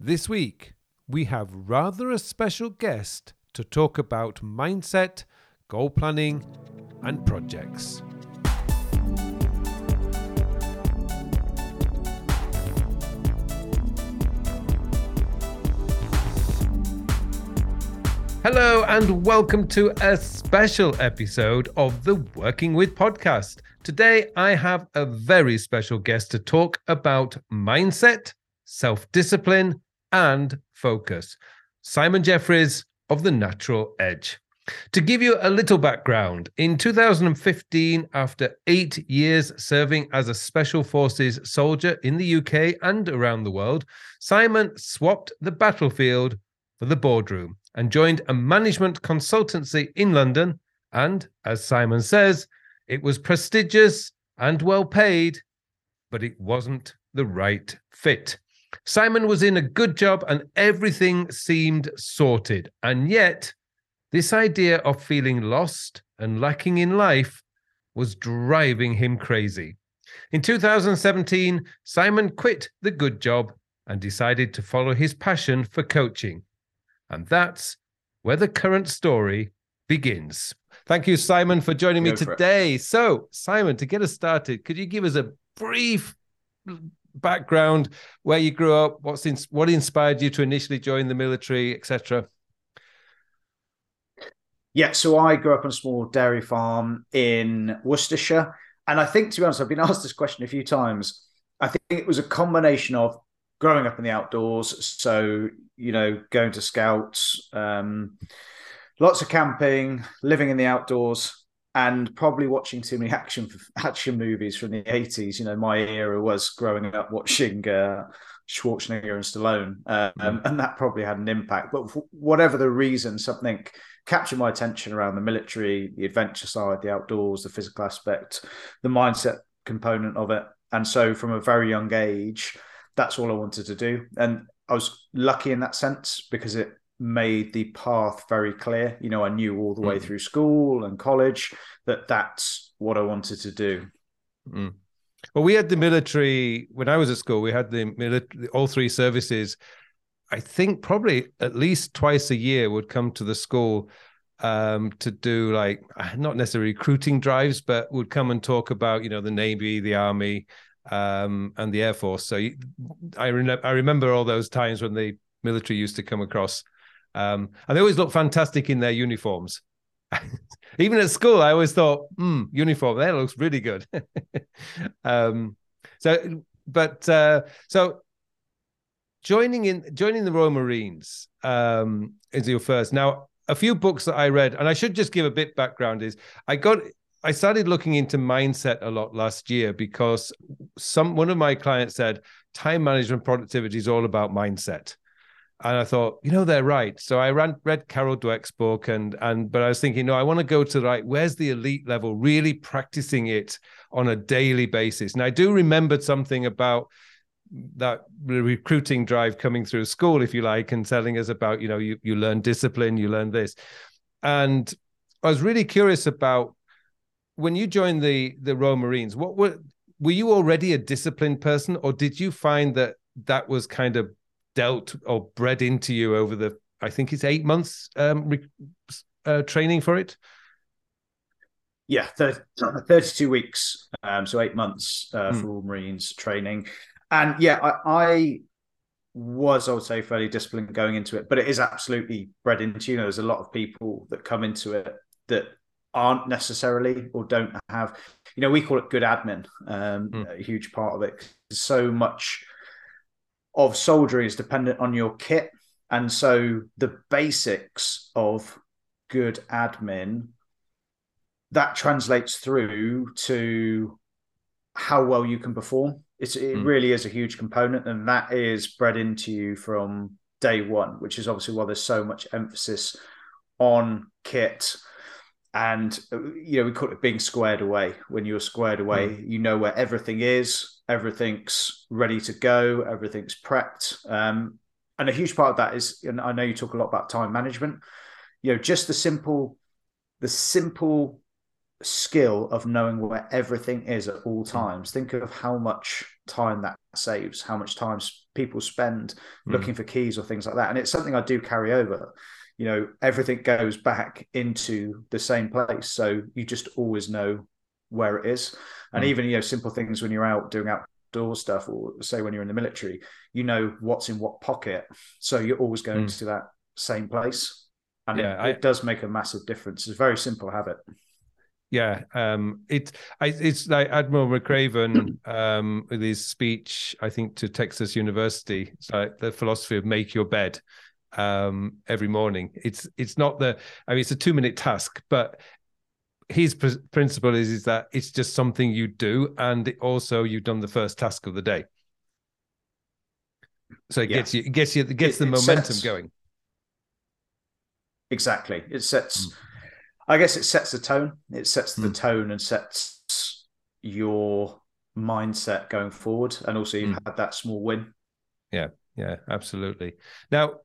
This week, we have rather a special guest to talk about mindset, goal planning, and projects. Hello and welcome to a special episode of the Working With Podcast. Today, I have a very special guest to talk about mindset, self-discipline, and focus. Simon Jefferies of The Natural Edge. To give you a little background, in 2015, after 8 years serving as a Special Forces soldier in the UK and around the world, Simon swapped the battlefield for the boardroom and joined a management consultancy in London. And as Simon says, it was prestigious and well paid, but it wasn't the right fit. Simon was in a good job and everything seemed sorted. And yet, this idea of feeling lost and lacking in life was driving him crazy. In 2017, Simon quit the good job and decided to follow his passion for coaching. And that's where the current story begins. Thank you, Simon, for joining me today. So, Simon, to get us started, could you give us a brief background, where you grew up, what inspired you to initially join the military, etc.? Yeah, so I grew up on a small dairy farm in Worcestershire. And I think, to be honest, I've been asked this question a few times. I think it was a combination of growing up in the outdoors. So, you know, going to scouts, lots of camping, living in the outdoors, and probably watching too many action movies from the 80s. You know, my era was growing up watching Schwarzenegger and Stallone, and that probably had an impact. But for whatever the reason, something captured my attention around the military, the adventure side, the outdoors, the physical aspect, the mindset component of it. And so from a very young age, that's all I wanted to do. And I was lucky in that sense because it made the path very clear. You know, I knew all the way through school and college that that's what I wanted to do. Mm. Well, we had the military, when I was at school, we had the military, all three services. I think probably at least twice a year would come to the school to do, like, not necessarily recruiting drives, but would come and talk about, you know, the Navy, the Army, and the Air Force. So I remember all those times when the military used to come across. And they always look fantastic in their uniforms. Even at school, I always thought, uniform, that looks really good. So joining the Royal Marines is your first. Now, a few books that I read, and I should just give a bit background, is I started looking into mindset a lot last year because one of my clients said, time management productivity is all about mindset. And I thought, you know, they're right. So I read Carol Dweck's book, but I was thinking, no, I want to go to where's the elite level, really practicing it on a daily basis. And I do remember something about that recruiting drive coming through school, if you like, and telling us about, you know, you learn discipline, you learn this. And I was really curious about when you joined the Royal Marines, were you already a disciplined person, or did you find that was kind of dealt or bred into you over the, I think it's 8 months training for it? Yeah, 32 weeks, so 8 months for Royal Marines training. And yeah, I would say, fairly disciplined going into it, but it is absolutely bred into you. You know, there's a lot of people that come into it that aren't necessarily or don't have, you know, we call it good admin, a huge part of it. So much of soldiery is dependent on your kit. And so the basics of good admin, that translates through to how well you can perform. It really is a huge component, and that is bred into you from day one, which is obviously why there's so much emphasis on kit. And, you know, we call it being squared away. When you're squared away, you know where everything is, everything's ready to go, everything's prepped. And a huge part of that is, and I know you talk a lot about time management, you know, just the simple skill of knowing where everything is at all times. Think of how much time that saves, how much time people spend looking for keys or things like that. And it's something I do carry over. You know, everything goes back into the same place. So you just always know where it is. And even, you know, simple things when you're out doing outdoor stuff, or say when you're in the military, you know what's in what pocket. So you're always going to that same place. And it does make a massive difference. It's a very simple habit. Yeah, it's like Admiral McRaven with his speech, I think, to Texas University. It's like the philosophy of make your bed every morning. It's not the, I mean, it's a 2-minute task, but his principle is that it's just something you do, and also you've done the first task of the day. So it gets you, it gets the momentum going. Exactly, it sets. I guess it sets the tone. It sets the tone and sets your mindset going forward. And also you've had that small win. Yeah, yeah, absolutely. Now,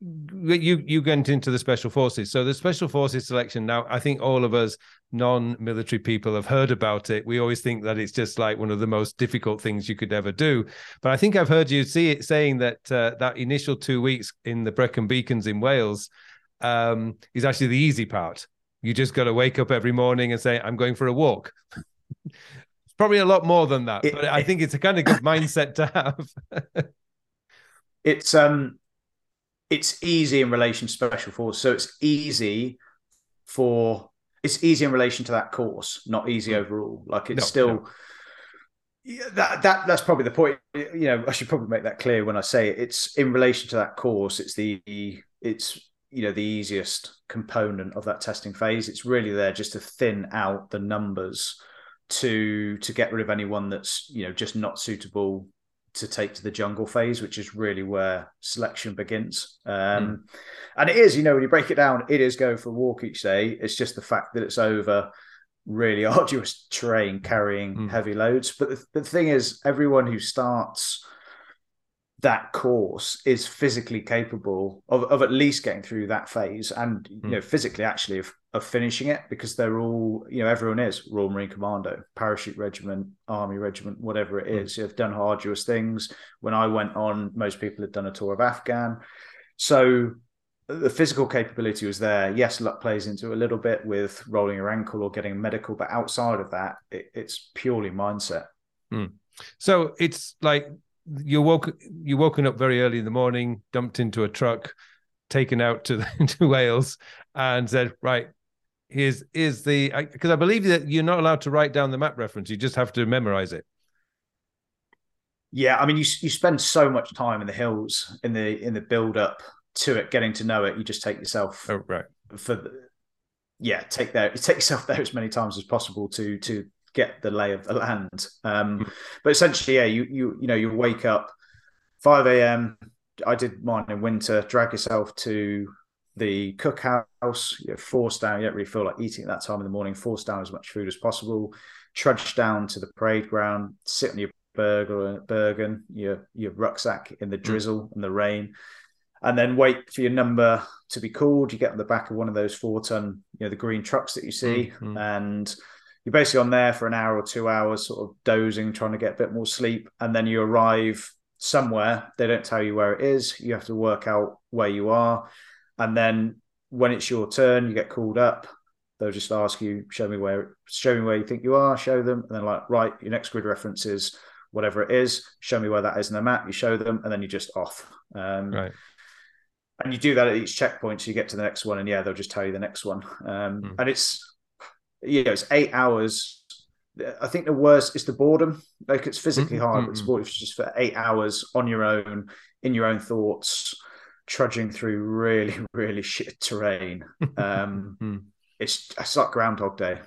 you went into the Special Forces. So the Special Forces selection, now I think all of us non-military people have heard about it. We always think that it's just like one of the most difficult things you could ever do. But I think I've heard you saying that that initial 2 weeks in the Brecon Beacons in Wales is actually the easy part. You just got to wake up every morning and say, I'm going for a walk. It's probably a lot more than that, but I think it's a kind of good mindset to have. It's easy in relation to Special Forces. So it's easy in relation to that course, not easy overall. Like that's probably the point. You know, I should probably make that clear when I say it. It's in relation to that course. You know, the easiest component of that testing phase. It's really there just to thin out the numbers to get rid of anyone that's, you know, just not suitable to take to the jungle phase, which is really where selection begins. And it is, you know, when you break it down, it is going for a walk each day. It's just the fact that it's over really arduous terrain carrying heavy loads. But the thing is, everyone who starts that course is physically capable of at least getting through that phase, and you know, physically actually of finishing it, because they're all, you know, everyone is Royal Marine Commando, parachute regiment, army regiment, whatever it is. They've done arduous things. When I went on, most people had done a tour of Afghan, so the physical capability was there. Yes, luck plays into it a little bit with rolling your ankle or getting medical, but outside of that, it's purely mindset. So it's like, you're woken up very early in the morning, dumped into a truck, taken out to Wales, and said, right, here's the, because I believe that you're not allowed to write down the map reference. You just have to memorize it. Yeah, I mean, you spend so much time in the hills, in the build up to it, getting to know it. You just take yourself take yourself there as many times as possible to get the lay of the land. But essentially, yeah, you know, you wake up 5 a.m. I did mine in winter. Drag yourself to the cookhouse. You're forced down. You don't really feel like eating at that time in the morning. Force down as much food as possible. Trudge down to the parade ground. Sit on your bergen, your rucksack in the drizzle and the rain, and then wait for your number to be called. You get on the back of one of those 4-ton, you know, the green trucks that you see, and you're basically on there for an hour or 2 hours, sort of dozing, trying to get a bit more sleep. And then you arrive somewhere. They don't tell you where it is. You have to work out where you are. And then when it's your turn, you get called up. They'll just ask you, show me where you think you are, show them. And then like, right, your next grid reference is whatever it is. Show me where that is in the map. You show them, and then you're just off. Right. And you do that at each checkpoint. So you get to the next one, and yeah, they'll just tell you the next one. And it's 8 hours. I think the worst is the boredom. Like, it's physically hard, but it's boredom. It's just for 8 hours on your own, in your own thoughts, trudging through really, really shit terrain. It's like Groundhog Day.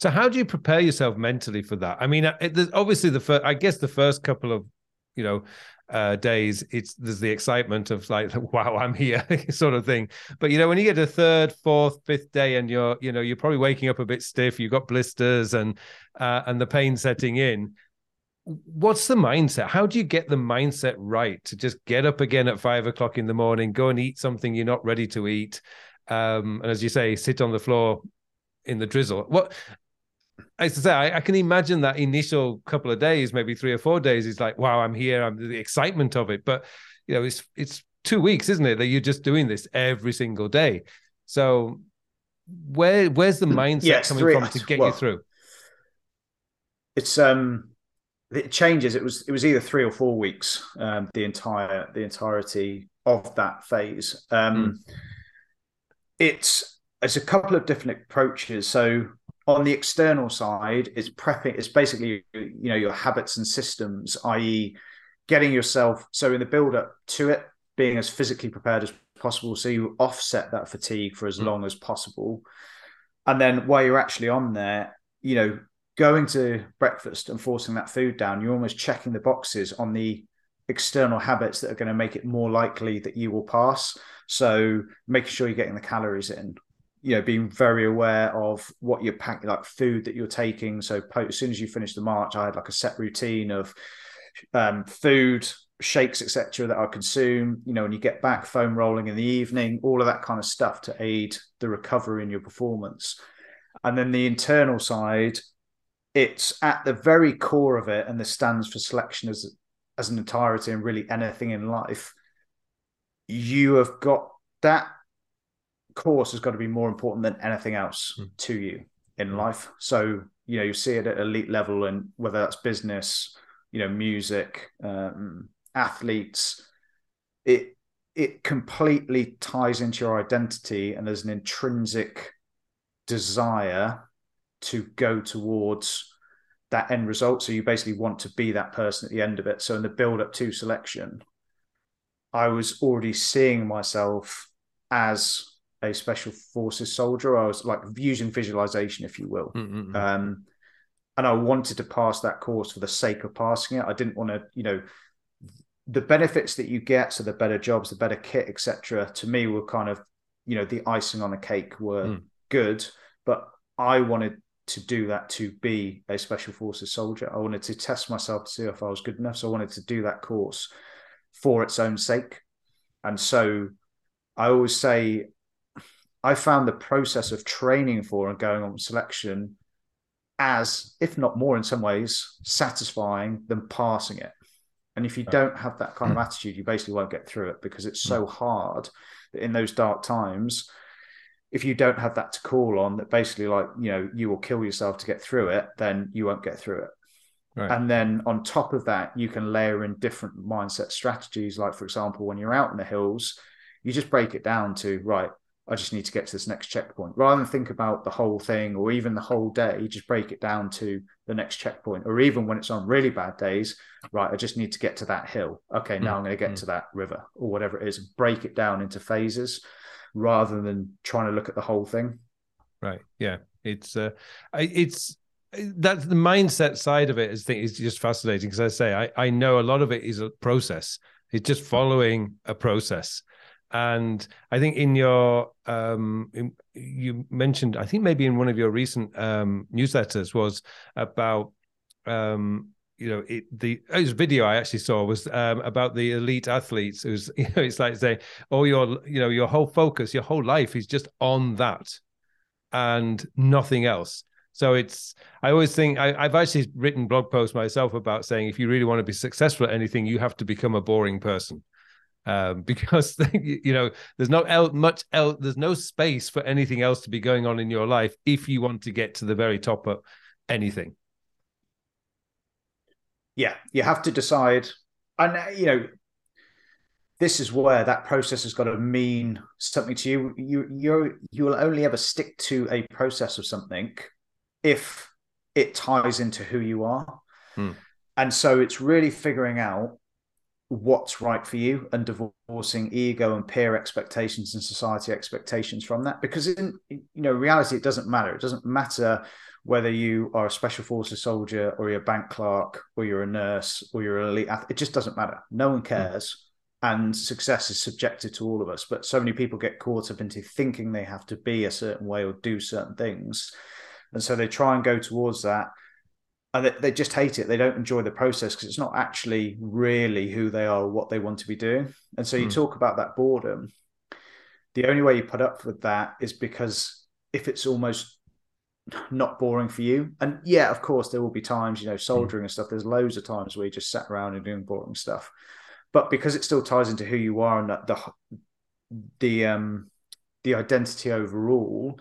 So how do you prepare yourself mentally for that? I mean, obviously the first couple of, you know, days, there's the excitement of like, wow, I'm here, sort of thing. But you know, when you get to the third, fourth, fifth day, and you're probably waking up a bit stiff, you've got blisters and the pain setting in, what's the mindset? How do you get the mindset right to just get up again at 5 o'clock in the morning, go and eat something you're not ready to eat, and as you say, sit on the floor in the drizzle? What as I say, I can imagine that initial couple of days, maybe 3 or 4 days, is like, wow, I'm here. I'm the excitement of it. But, you know, it's 2 weeks, isn't it, that you're just doing this every single day. So where's the mindset coming from to get you through? It's it changes. It was either 3 or 4 weeks, the entirety of that phase. It's a couple of different approaches. So on the external side, it's prepping. It's basically, you know, your habits and systems, i.e., getting yourself, so in the build up to it, being as physically prepared as possible, so you offset that fatigue for as long as possible. And then while you're actually on there, you know, going to breakfast and forcing that food down, you're almost checking the boxes on the external habits that are going to make it more likely that you will pass. So making sure you're getting the calories in, you know, being very aware of what you're packing, like food that you're taking. So as soon as you finish the march, I had like a set routine of food, shakes, etc., that I consume, you know, when you get back, foam rolling in the evening, all of that kind of stuff to aid the recovery in your performance. And then the internal side, it's at the very core of it, and this stands for selection as an entirety and really anything in life. You have got, that course has got to be more important than anything else to you in life. So, you know, you see it at elite level, and whether that's business, you know, music, athletes, it completely ties into your identity, and there's an intrinsic desire to go towards that end result. So you basically want to be that person at the end of it. So in the build up to selection, I was already seeing myself as a special forces soldier. I was like using visualization, if you will. And I wanted to pass that course for the sake of passing it. I didn't want to, you know, the benefits that you get, so the better jobs, the better kit, etc., to me were kind of, you know, the icing on the cake were good, but I wanted to do that to be a special forces soldier. I wanted to test myself to see if I was good enough. So I wanted to do that course for its own sake. And so I always say I found the process of training for and going on selection as, if not more in some ways, satisfying than passing it. And if you don't have that kind of attitude, you basically won't get through it, because it's so hard that in those dark times, if you don't have that to call on, that basically, like, you know, you will kill yourself to get through it, then you won't get through it. Right. And then on top of that, you can layer in different mindset strategies. Like, for example, when you're out in the hills, you just break it down to, right, I just need to get to this next checkpoint, rather than think about the whole thing or even the whole day. You just break it down to the next checkpoint, or even when it's on really bad days, right, I just need to get to that hill. Okay, now I'm going to get to that river, or whatever it is, and break it down into phases, rather than trying to look at the whole thing. Right. Yeah. It's that's the mindset side of it. I think is just fascinating, because I say, I know a lot of it is a process. It's just following a process. And I think in your, you mentioned, I think maybe in one of your recent newsletters was about, you know, this video I actually saw was about the elite athletes. Who's, you know, it's like saying, oh, your whole focus, your whole life is just on that and nothing else. So it's, I always think, I've actually written blog posts myself about saying, if you really want to be successful at anything, you have to become a boring person. Because, you know, there's there's no space for anything else to be going on in your life if you want to get to the very top of anything. Yeah, you have to decide. And, you know, this is where that process has got to mean something to you. You will only ever stick to a process of something if it ties into who you are. And so it's really figuring out what's right for you and divorcing ego and peer expectations and society expectations from that, because in, you know, reality, it doesn't matter whether you are a special forces soldier or you're a bank clerk or you're a nurse or you're an elite athlete. It just doesn't matter. No one cares, and success is subjective to all of us, but so many people get caught up into thinking they have to be a certain way or do certain things, and so they try and go towards that. And they just hate it. They don't enjoy the process, because it's not actually really who they are or what they want to be doing. And so you talk about that boredom. The only way you put up with that is because if it's almost not boring for you. And yeah, of course, there will be times, you know, soldiering and stuff, there's loads of times where you just sat around and doing boring stuff. But because it still ties into who you are and the identity overall,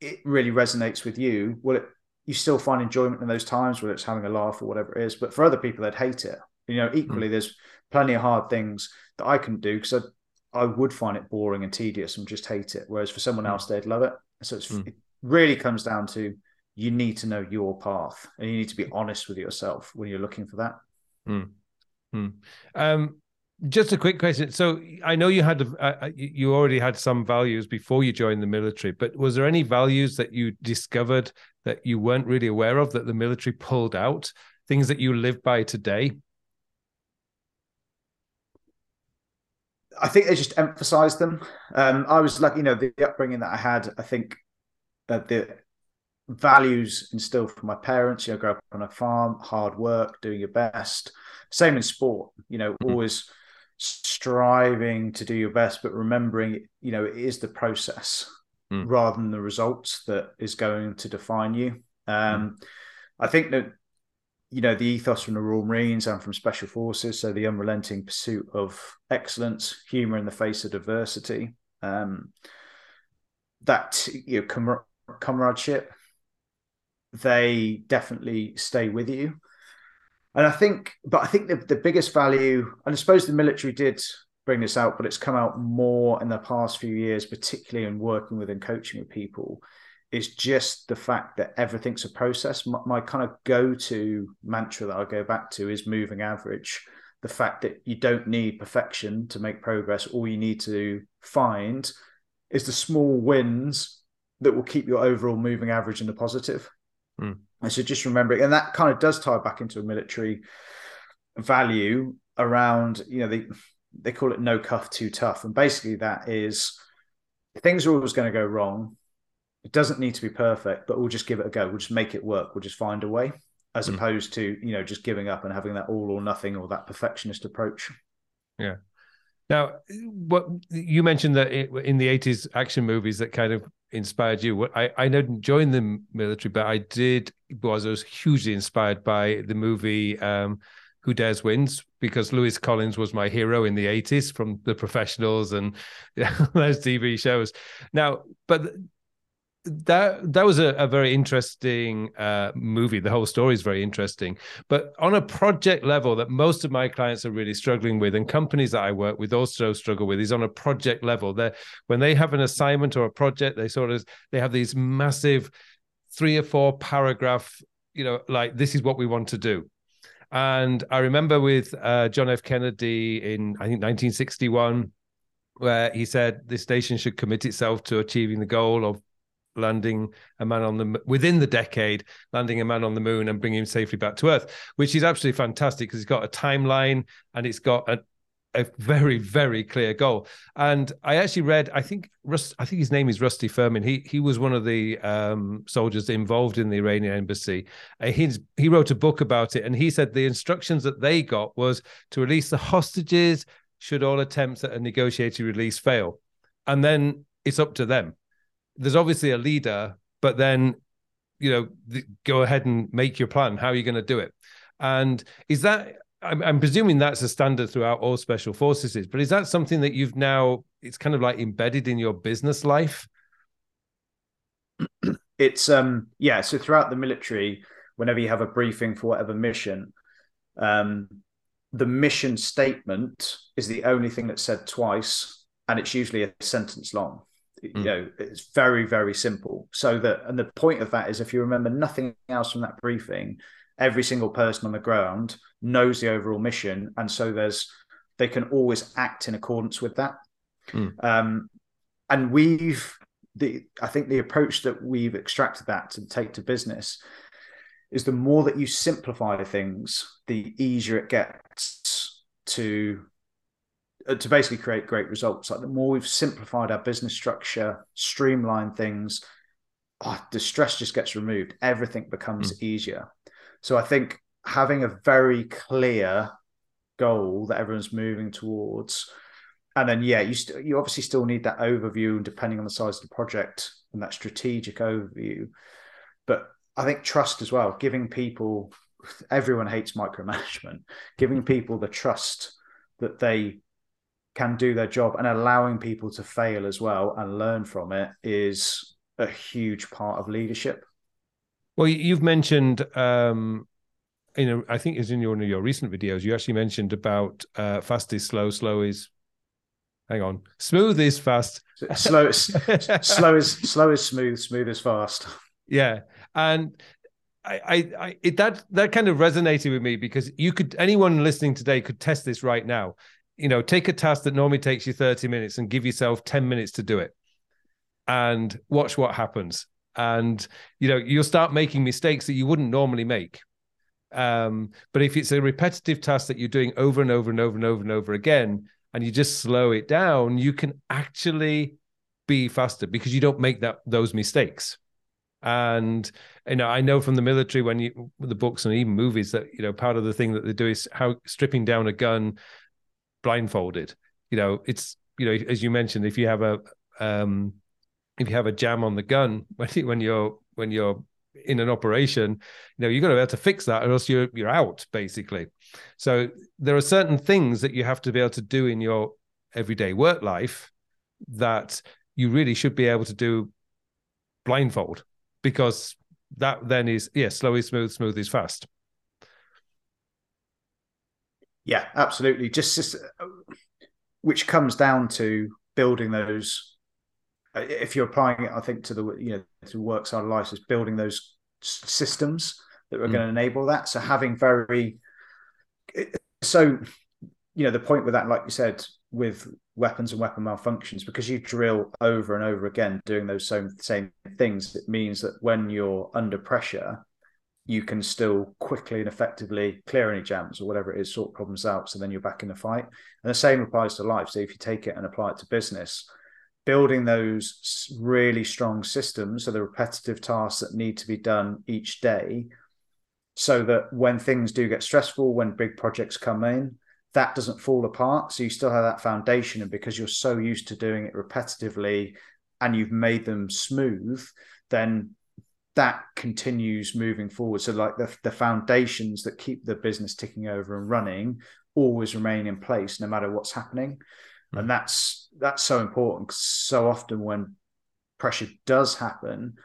it really resonates with you. Well, you still find enjoyment in those times, whether it's having a laugh or whatever it is. But for other people, they'd hate it. You know, equally, there's plenty of hard things that I can do because I would find it boring and tedious and just hate it. Whereas for someone else, they'd love it. So it's, it really comes down to you need to know your path and you need to be honest with yourself when you're looking for that. Just a quick question. So I know you had you already had some values before you joined the military, but was there any values that you discovered that you weren't really aware of that the military pulled out, things that you live by today? I think they just emphasized them. I was lucky, you know, the upbringing that I had, I think that the values instilled from my parents, you know, grow up on a farm, hard work, doing your best. Same in sport, you know, always striving to do your best, but remembering, you know, it is the process rather than the results that is going to define you. I think that, you know, the ethos from the Royal Marines and from Special Forces, so the unrelenting pursuit of excellence, humour in the face of adversity, that, you know, comradeship, they definitely stay with you. And I think, but I think the biggest value, and I suppose the military did bring this out, but it's come out more in the past few years, particularly in working with and coaching with people, is just the fact that everything's a process. My kind of go-to mantra that I go back to is moving average. The fact that you don't need perfection to make progress. All you need to find is the small wins that will keep your overall moving average in the positive. And so just remembering, and that kind of does tie back into a military value around, you know, they call it no cuff too tough. And basically that is things are always going to go wrong. It doesn't need to be perfect, but we'll just give it a go. We'll just make it work. We'll just find a way, as opposed to, you know, just giving up and having that all or nothing or that perfectionist approach. Yeah. Now, what you mentioned that in the 80s action movies that kind of inspired you. I didn't join the military, but I was hugely inspired by the movie Who Dares Wins, because Lewis Collins was my hero in the 80s from The Professionals and those TV shows. Now, but that was a very interesting movie. The whole story is very interesting, but on a project level that most of my clients are really struggling with, and companies that I work with also struggle with, is on a project level. When they have an assignment or a project, they have these massive 3 or 4 paragraph, you know, like, this is what we want to do. And I remember with John F. Kennedy in, I think, 1961, where he said this nation should commit itself to achieving the goal of landing a man on the moon and bringing him safely back to Earth, which is absolutely fantastic because it's got a timeline and it's got a very, very clear goal. And I actually read, I think his name is Rusty Firmin. He was one of the soldiers involved in the Iranian embassy. He wrote a book about it, and he said the instructions that they got was to release the hostages should all attempts at a negotiated release fail. And then it's up to them. There's obviously a leader, but then, you know, go ahead and make your plan. How are you going to do it? And is that, I'm presuming that's a standard throughout all special forces, but is that something that you've now, it's kind of like embedded in your business life? It's, yeah. So throughout the military, whenever you have a briefing for whatever mission, the mission statement is the only thing that's said twice, and it's usually a sentence long. You know, it's very, very simple. So and the point of that is, if you remember nothing else from that briefing, every single person on the ground knows the overall mission. And so they can always act in accordance with that. And I think the approach that we've extracted that to take to business is the more that you simplify things, the easier it gets to basically create great results. Like, the more we've simplified our business structure, streamlined things, the stress just gets removed. Everything becomes easier. So I think having a very clear goal that everyone's moving towards, and then, yeah, you obviously still need that overview, and depending on the size of the project, and that strategic overview. But I think trust as well, giving people, everyone hates micromanagement, giving people the trust that they can do their job and allowing people to fail as well and learn from it is a huge part of leadership. Well, you've mentioned, you know, I think it's in one of your recent videos, you actually mentioned about fast is slow, slow is, hang on, smooth is fast. Slow is smooth, smooth is fast. Yeah. And that kind of resonated with me, because you could, anyone listening today could test this right now. You know, take a task that normally takes you 30 minutes and give yourself 10 minutes to do it and watch what happens. And, you know, you'll start making mistakes that you wouldn't normally make. But if it's a repetitive task that you're doing over and over and over and over and over again, and you just slow it down, you can actually be faster because you don't make those mistakes. And, you know, I know from the military, when you, the books and even movies, that, you know, part of the thing that they do is how stripping down a gun blindfolded, you know, it's, you know, as you mentioned, if you have a jam on the gun, when you're in an operation, you know, you've got to be able to fix that, or else you're out, basically. So there are certain things that you have to be able to do in your everyday work life that you really should be able to do blindfold, because that then is, yeah, slow is smooth, smooth is fast. Yeah, absolutely. Just which comes down to building those, if you're applying it, I think, to the, you know, to work side of life, is building those systems that are going to enable that. So having you know, the point with that, like you said, with weapons and weapon malfunctions, because you drill over and over again doing those same things, it means that when you're under pressure, you can still quickly and effectively clear any jams or whatever it is, sort problems out. So then you're back in the fight. And the same applies to life. So if you take it and apply it to business, building those really strong systems, so the repetitive tasks that need to be done each day, so that when things do get stressful, when big projects come in, that doesn't fall apart. So you still have that foundation. And because you're so used to doing it repetitively and you've made them smooth, then that continues moving forward. So like the foundations that keep the business ticking over and running always remain in place no matter what's happening. And that's so important. So often when pressure does happen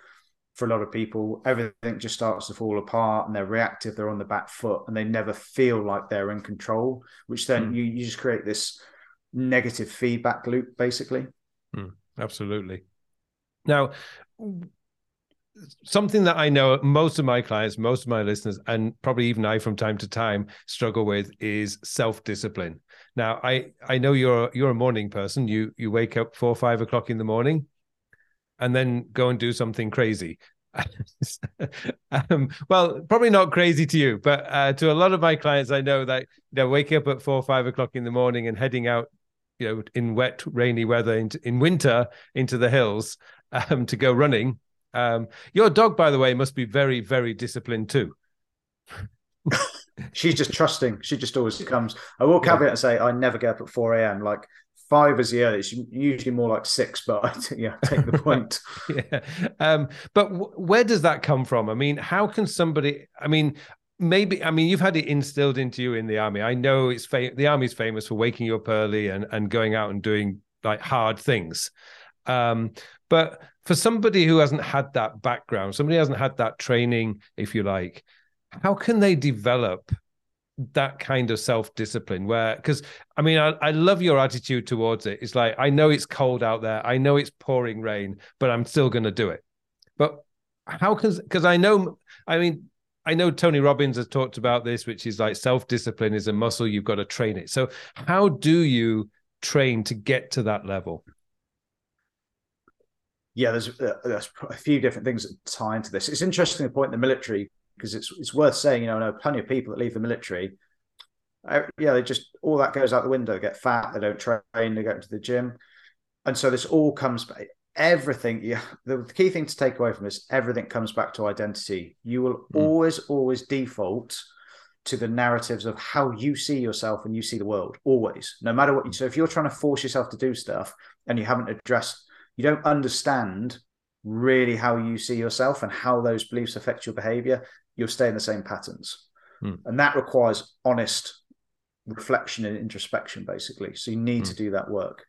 for a lot of people, everything just starts to fall apart and they're reactive, they're on the back foot, and they never feel like they're in control, which then you just create this negative feedback loop, basically. Absolutely. Now, something that I know most of my clients, most of my listeners, and probably even I from time to time struggle with is self-discipline. Now, I know you're a morning person. You wake up 4 or 5 o'clock in the morning and then go and do something crazy. Well, probably not crazy to you, but to a lot of my clients, I know that they're waking up at 4 or 5 o'clock in the morning and heading out, you know, in wet, rainy weather, in winter, into the hills to go running. Your dog, by the way, must be very, very disciplined too. She's just trusting. She just always comes. I will caveat and say I never get up at 4 a.m. Like 5 is the earliest, usually more like 6, but I take the point. Yeah. But where does that come from? I mean, how can somebody, I mean, you've had it instilled into you in the army. I know it's the army's famous for waking you up early and going out and doing like hard things. But for somebody who hasn't had that background, somebody who hasn't had that training, if you like, how can they develop that kind of self-discipline? Where, because I mean, I love your attitude towards it. It's like, I know it's cold out there, I know it's pouring rain, but I'm still going to do it. But how can, because I know Tony Robbins has talked about this, which is like self-discipline is a muscle, you've got to train it. So how do you train to get to that level? Yeah, there's a few different things that tie into this. It's interesting the point in the military, because it's worth saying, you know, I know plenty of people that leave the military. They just, all that goes out the window. They get fat, they don't train, they go to the gym. And so this all comes back. Everything, the key thing to take away from this, everything comes back to identity. You will always default to the narratives of how you see yourself and you see the world, always, no matter what. So if you're trying to force yourself to do stuff and you haven't addressed, you don't understand really how you see yourself and how those beliefs affect your behavior, you'll stay in the same patterns. And that requires honest reflection and introspection, basically. So you need to do that work,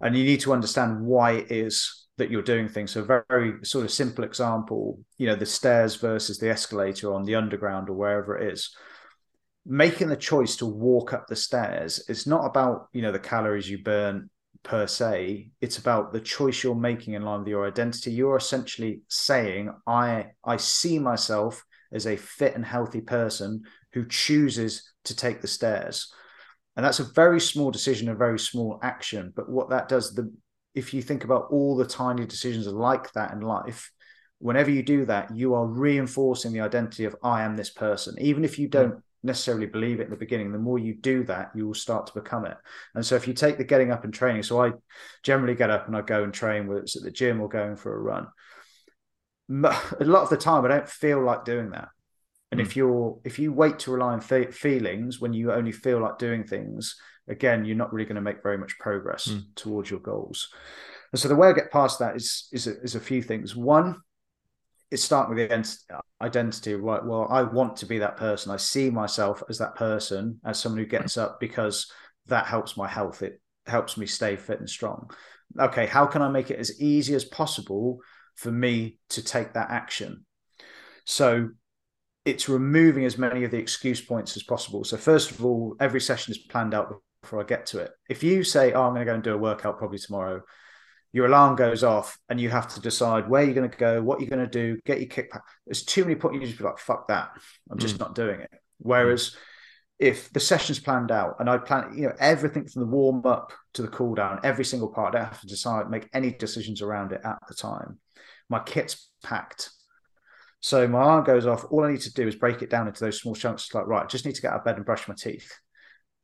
and you need to understand why it is that you're doing things. So a very sort of simple example, you know, the stairs versus the escalator on the underground or wherever it is. Making the choice to walk up the stairs, it's not about, you know, the calories you burn per se. It's about the choice you're making in line with your identity. You're essentially saying, I see myself as a fit and healthy person who chooses to take the stairs. And that's a very small decision, a very small action. But what that does, if you think about all the tiny decisions like that in life, whenever you do that, you are reinforcing the identity of I am this person. Even if you don't necessarily believe it in the beginning, the more you do that, you will start to become it. And so if you take the getting up and training, so I generally get up and I go and train, whether it's at the gym or going for a run. A lot of the time, I don't feel like doing that. And if you wait to rely on feelings when you only feel like doing things, again, you're not really going to make very much progress towards your goals. And so the way I get past that is a few things. One, it's starting with the identity, right? Well, I want to be that person. I see myself as that person, as someone who gets up because that helps my health. It helps me stay fit and strong. Okay, how can I make it as easy as possible for me to take that action? So it's removing as many of the excuse points as possible. So first of all, every session is planned out before I get to it. If you say, oh, I'm going to go and do a workout probably tomorrow, your alarm goes off and you have to decide where you're going to go, what you're going to do, get your kickback. There's too many points. You just be like, fuck that. I'm just not doing it. Whereas if the session's planned out and I plan, you know, everything from the warm up to the cool down, every single part, I don't have to decide, make any decisions around it at the time. My kit's packed. So my alarm goes off. All I need to do is break it down into those small chunks. It's like, right, I just need to get out of bed and brush my teeth.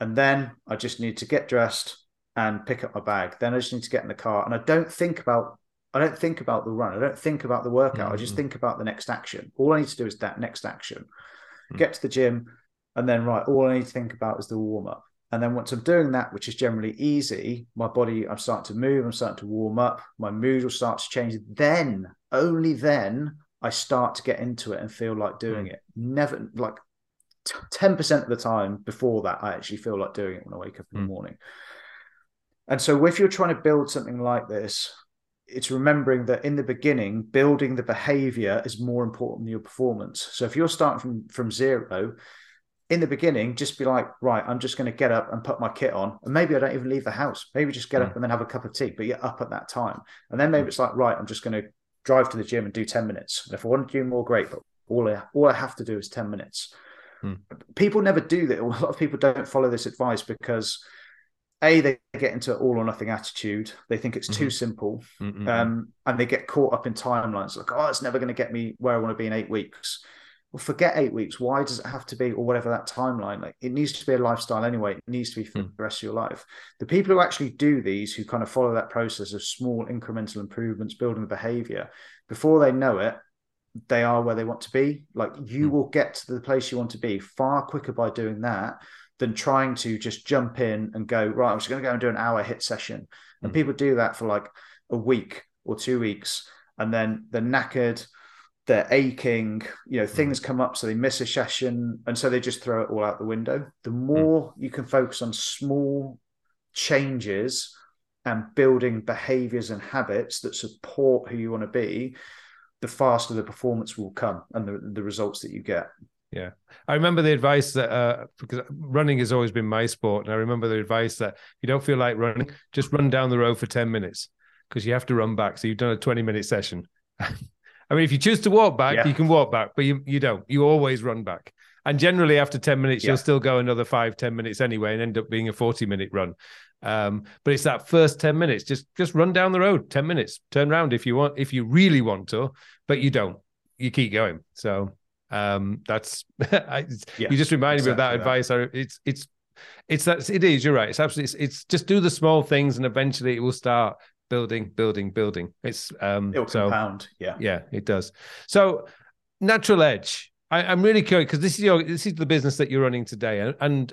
And then I just need to get dressed and pick up my bag. Then I just need to get in the car. And I don't think about the run. I don't think about the workout. I just think about the next action. All I need to do is that next action. Get to the gym. And then, right, all I need to think about is the warm-up. And then once I'm doing that, which is generally easy, my body, I'm starting to move, I'm starting to warm up, my mood will start to change. Then, only then, I start to get into it and feel like doing it. Never, like 10% of the time before that, I actually feel like doing it when I wake up in the morning. And so if you're trying to build something like this, it's remembering that in the beginning, building the behavior is more important than your performance. So if you're starting from zero, in the beginning, just be like, right, I'm just going to get up and put my kit on. And maybe I don't even leave the house. Maybe just get up and then have a cup of tea, but you're up at that time. And then maybe it's like, right, I'm just going to drive to the gym and do 10 minutes. And if I want to do more, great. But all I have to do is 10 minutes. People never do that. A lot of people don't follow this advice because A, they get into an all or nothing attitude. They think it's too simple. And they get caught up in timelines. Like, oh, it's never going to get me where I want to be in 8 weeks. Well, forget 8 weeks. Why does it have to be, or whatever that timeline? Like, it needs to be a lifestyle anyway. It needs to be for the rest of your life. The people who actually do these, who kind of follow that process of small incremental improvements, building the behavior, before they know it, they are where they want to be. Like, you will get to the place you want to be far quicker by doing that than trying to just jump in and go, right, I'm just going to go and do an hour HIIT session. And people do that for like a week or 2 weeks, and then they're knackered, they're aching, you know, things come up, so they miss a session, and so they just throw it all out the window. The more you can focus on small changes and building behaviors and habits that support who you want to be, the faster the performance will come and the results that you get. Yeah. I remember the advice that, because running has always been my sport, and I remember the advice that if you don't feel like running, just run down the road for 10 minutes because you have to run back. So you've done a 20-minute session. I mean, if you choose to walk back, you can walk back, but you don't. You always run back. And generally after 10 minutes, you'll still go another 5-10 minutes anyway and end up being a 40-minute run. But it's that first 10 minutes. Just run down the road, 10 minutes. Turn around if you want, if you really want to, but you don't. You keep going. So that's you just reminded me of that advice. It is, you're right. It's absolutely, it's just do the small things and eventually it will start building. It's it'll compound. Yeah, it does. So Natural Edge, I'm really curious because this is the business that you're running today, and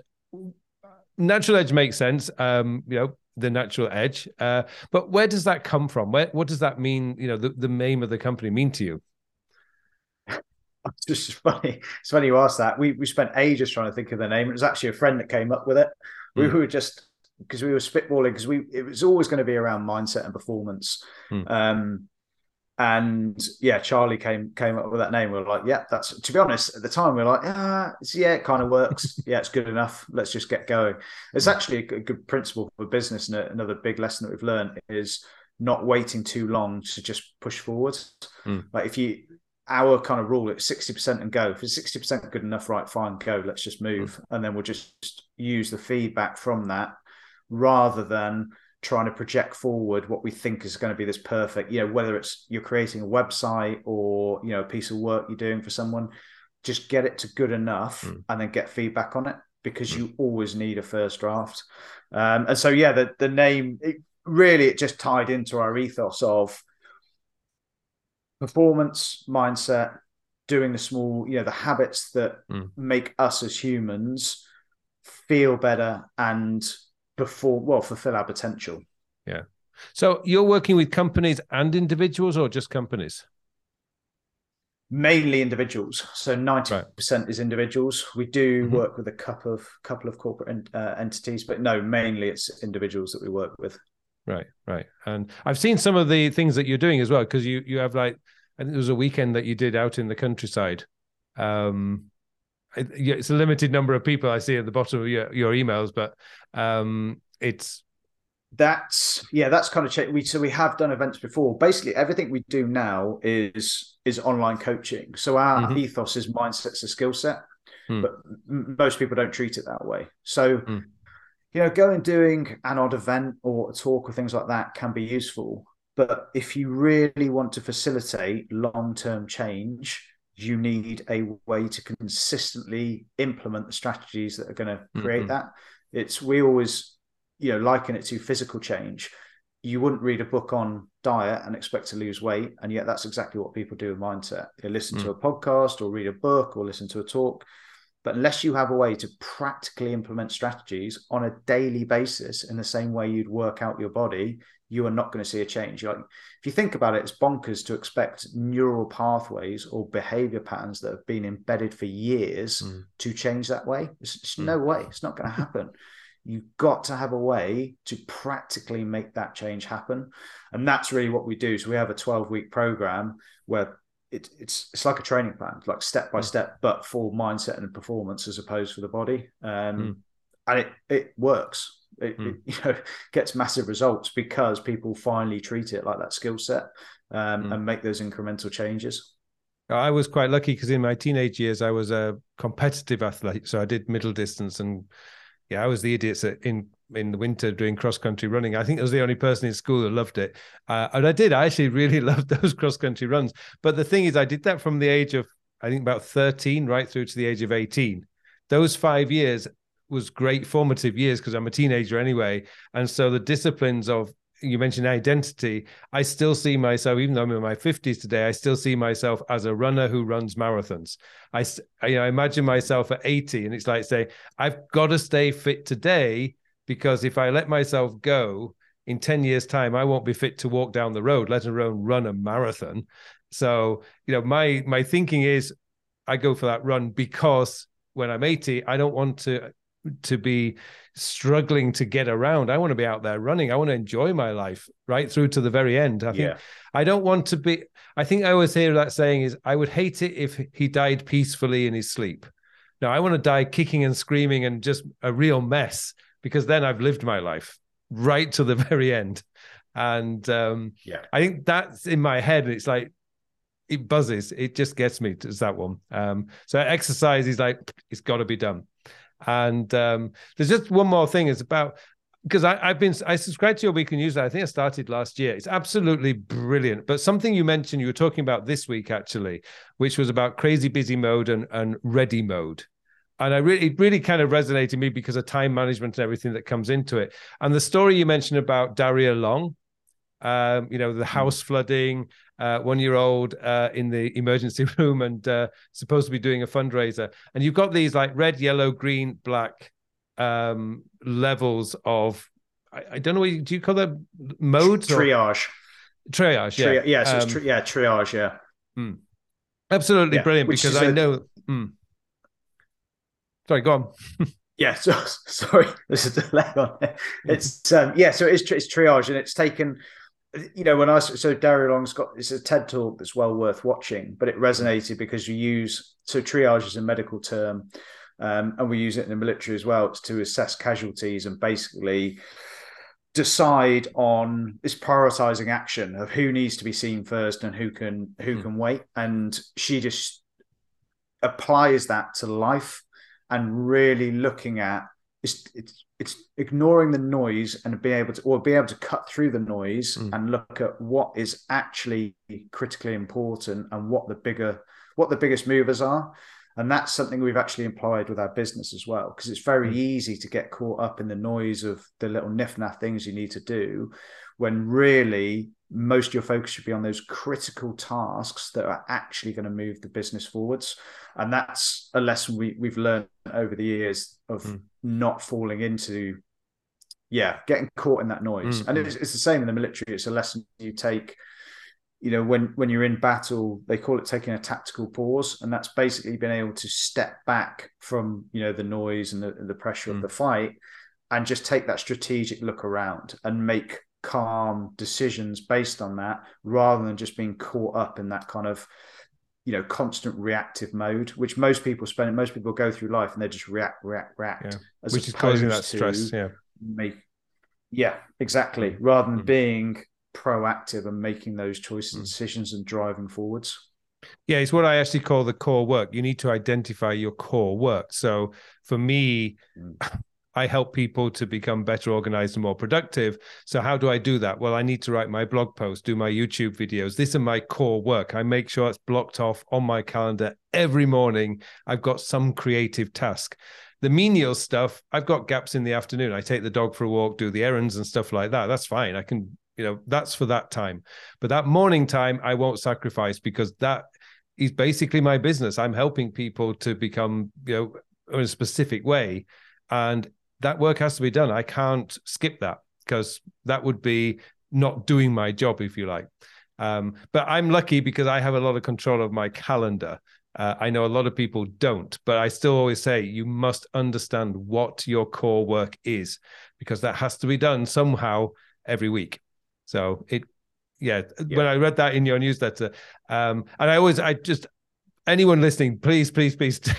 Natural Edge makes sense. You know, The Natural Edge. But where does that come from? What does that mean? You know, the name of the company mean to you? It's just funny. It's funny you ask that. We spent ages trying to think of the name. It was actually a friend that came up with it. We were just, because we were spitballing, because it was always going to be around mindset and performance. And yeah, Charlie came up with that name. We were like, yeah, that's, to be honest, at the time we were like, yeah, it kind of works. Yeah, it's good enough. Let's just get going. It's actually a good principle for business. And another big lesson that we've learned is not waiting too long to just push forward. Like if you, our kind of rule, it's 60% and go. If it's 60% good enough, right, fine, go, let's just move. And then we'll just use the feedback from that rather than trying to project forward what we think is going to be this perfect, you know, whether it's you're creating a website or, you know, a piece of work you're doing for someone, just get it to good enough and then get feedback on it, because you always need a first draft. And so, yeah, the name, it just tied into our ethos of performance, mindset, doing the small, you know, the habits that make us as humans feel better and fulfill our potential. Yeah. So you're working with companies and individuals, or just companies? Mainly individuals. So 90% is individuals. We do work with a couple of corporate entities, but no, mainly it's individuals that we work with. Right. And I've seen some of the things that you're doing as well, because you have, like, I think there was a weekend that you did out in the countryside. It's a limited number of people I see at the bottom of your emails, but that's kind of check. We have done events before. Basically, everything we do now is online coaching. So our ethos is mindset's a skill set, but most people don't treat it that way. So you know, going doing an odd event or a talk or things like that can be useful, but if you really want to facilitate long-term change, you need a way to consistently implement the strategies that are going to create that. We always, you know, liken it to physical change. You wouldn't read a book on diet and expect to lose weight, and yet that's exactly what people do with mindset. They listen to a podcast or read a book or listen to a talk, but unless you have a way to practically implement strategies on a daily basis in the same way you'd work out your body, you are not going to see a change. Like, if you think about it, it's bonkers to expect neural pathways or behavior patterns that have been embedded for years to change that way. It's no way. It's not going to happen. You've got to have a way to practically make that change happen. And that's really what we do. So we have a 12-week program where it's like a training plan, like step by step, but for mindset and performance as opposed for the body. And it works. It you know, gets massive results because people finally treat it like that skill set and make those incremental changes. I was quite lucky because in my teenage years, I was a competitive athlete. So I did middle distance, and yeah, I was the idiot in the winter doing cross-country running. I think I was the only person in school that loved it. And I actually really loved those cross-country runs. But the thing is, I did that from the age of, I think, about 13 right through to the age of 18. Those 5 years was great formative years because I'm a teenager anyway. And so the disciplines of, you mentioned identity, I still see myself, even though I'm in my 50s today, I still see myself as a runner who runs marathons. I imagine myself at 80, and it's like, say, I've got to stay fit today, because if I let myself go in 10 years' time, I won't be fit to walk down the road, let alone run a marathon. So, you know, my thinking is I go for that run because when I'm 80, I don't want to be struggling to get around. I want to be out there running. I want to enjoy my life right through to the very end. I think I always hear that saying is, I would hate it if he died peacefully in his sleep. No, I want to die kicking and screaming and just a real mess, because then I've lived my life right to the very end. And I think that's in my head. It's like, it buzzes. It just gets me to that one. So exercise is like, it's got to be done. And there's just one more thing. It's about, because I subscribed to your weekly newsletter. I think I started last year. It's absolutely brilliant. But something you mentioned, you were talking about this week actually, which was about crazy busy mode and ready mode. And it really kind of resonated with me because of time management and everything that comes into it. And the story you mentioned about Darria Long, you know, the house flooding, 1-year-old in the emergency room, and supposed to be doing a fundraiser. And you've got these like red, yellow, green, black levels of I don't know, do you call that modes? Triage. Triage, yeah. Triage, yeah. Mm. Absolutely, yeah, brilliant, because I know... Mm. Sorry, go on. Yeah, so sorry, there's a delay on it. It's so it's triage, and it's taken... You know, when I so Darria Long's got, it's a TED talk that's well worth watching, but it resonated because you use, so triage is a medical term, and we use it in the military as well. It's to assess casualties and basically decide on, it's prioritizing action of who needs to be seen first and who can wait. And she just applies that to life and really looking at it's ignoring the noise and being able to cut through the noise and look at what is actually critically important and what the biggest movers are. And that's something we've actually employed with our business as well, because it's very easy to get caught up in the noise of the little niff-naff things you need to do, when really most of your focus should be on those critical tasks that are actually going to move the business forwards. And that's a lesson we've learned over the years of not falling into, getting caught in that noise. And it's the same in the military. It's a lesson you take. You know, when you're in battle, they call it taking a tactical pause, and that's basically being able to step back from, you know, the noise and the pressure of the fight, and just take that strategic look around and make calm decisions based on that, rather than just being caught up in that kind of, you know, constant reactive mode, which most people spend. Most people go through life and they just react, as which is causing that stress. Rather than being proactive and making those choices and decisions and driving forwards. Yeah, it's what I actually call the core work. You need to identify your core work. So for me, I help people to become better organized and more productive. So how do I do that? Well, I need to write my blog post, do my YouTube videos. These are my core work. I make sure it's blocked off on my calendar every morning. I've got some creative task. The menial stuff, I've got gaps in the afternoon. I take the dog for a walk, do the errands and stuff like that. That's fine. I can... You know, that's for that time. But that morning time, I won't sacrifice, because that is basically my business. I'm helping people to become, you know, in a specific way. And that work has to be done. I can't skip that, because that would be not doing my job, if you like. But I'm lucky because I have a lot of control of my calendar. I know a lot of people don't, but I still always say you must understand what your core work is, because that has to be done somehow every week. So when I read that in your newsletter, and anyone listening, please,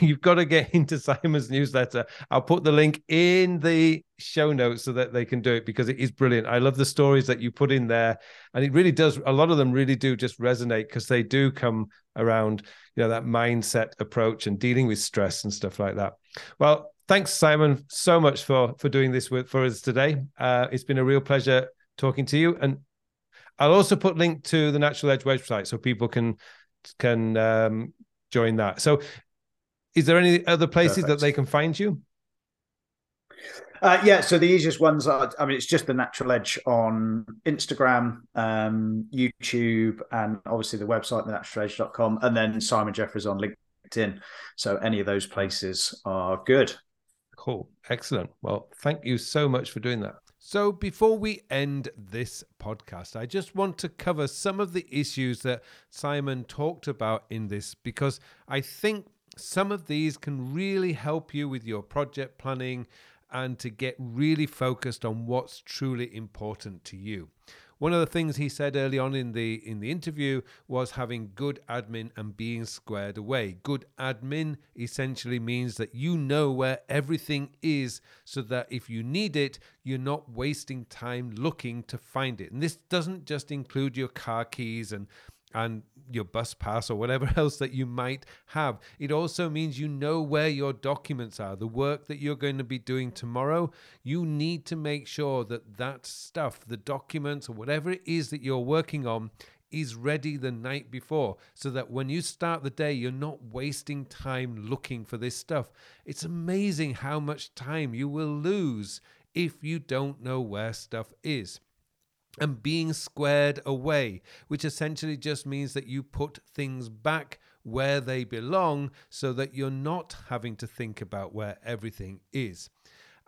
you've got to get into Simon's newsletter. I'll put the link in the show notes so that they can do it, because it is brilliant. I love the stories that you put in there, and it really does. A lot of them really do just resonate, because they do come around, you know, that mindset approach and dealing with stress and stuff like that. Well, thanks, Simon, so much for doing this for us today. It's been a real pleasure talking to you, and I'll also put link to the Natural Edge website so people can join that. So is there any other places that they can find you? So the easiest ones are, I mean, it's just the Natural Edge on Instagram, YouTube, and obviously the website, thenaturaledge.com, and then Simon Jefferies on LinkedIn. So any of those places are good. Cool. Excellent. Well, thank you so much for doing that. So before we end this podcast, I just want to cover some of the issues that Simon talked about in this, because I think some of these can really help you with your project planning and to get really focused on what's truly important to you. One of the things he said early on in the interview was having good admin and being squared away. Good admin essentially means that you know where everything is, so that if you need it, you're not wasting time looking to find it. And this doesn't just include your car keys and your bus pass or whatever else that you might have. It also means you know where your documents are, the work that you're going to be doing tomorrow. You need to make sure that stuff, the documents or whatever it is that you're working on, is ready the night before, so that when you start the day, you're not wasting time looking for this stuff. It's amazing how much time you will lose if you don't know where stuff is. And being squared away, which essentially just means that you put things back where they belong, so that you're not having to think about where everything is.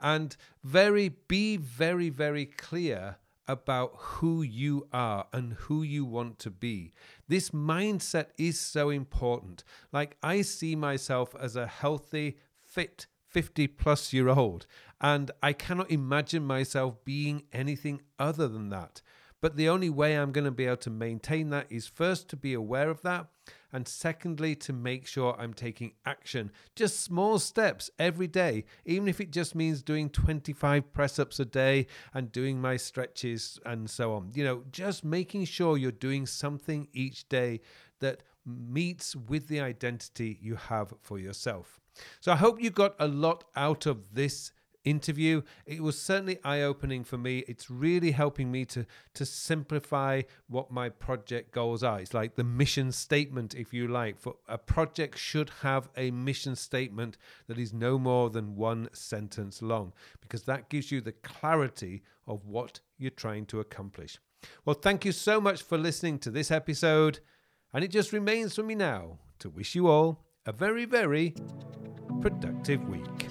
and be very, very clear about who you are and who you want to be. This mindset is so important. Like, I see myself as a healthy, fit 50-plus-year-old, and I cannot imagine myself being anything other than that. But the only way I'm going to be able to maintain that is first to be aware of that, and secondly, to make sure I'm taking action. Just small steps every day, even if it just means doing 25 press-ups a day and doing my stretches and so on. You know, just making sure you're doing something each day that meets with the identity you have for yourself. So I hope you got a lot out of this interview. It was certainly eye-opening for me. It's really helping me to simplify what my project goals are. It's like the mission statement, if you like. For a project should have a mission statement that is no more than one sentence long, because that gives you the clarity of what you're trying to accomplish. Well, thank you so much for listening to this episode, and it just remains for me now to wish you all a very, very productive week.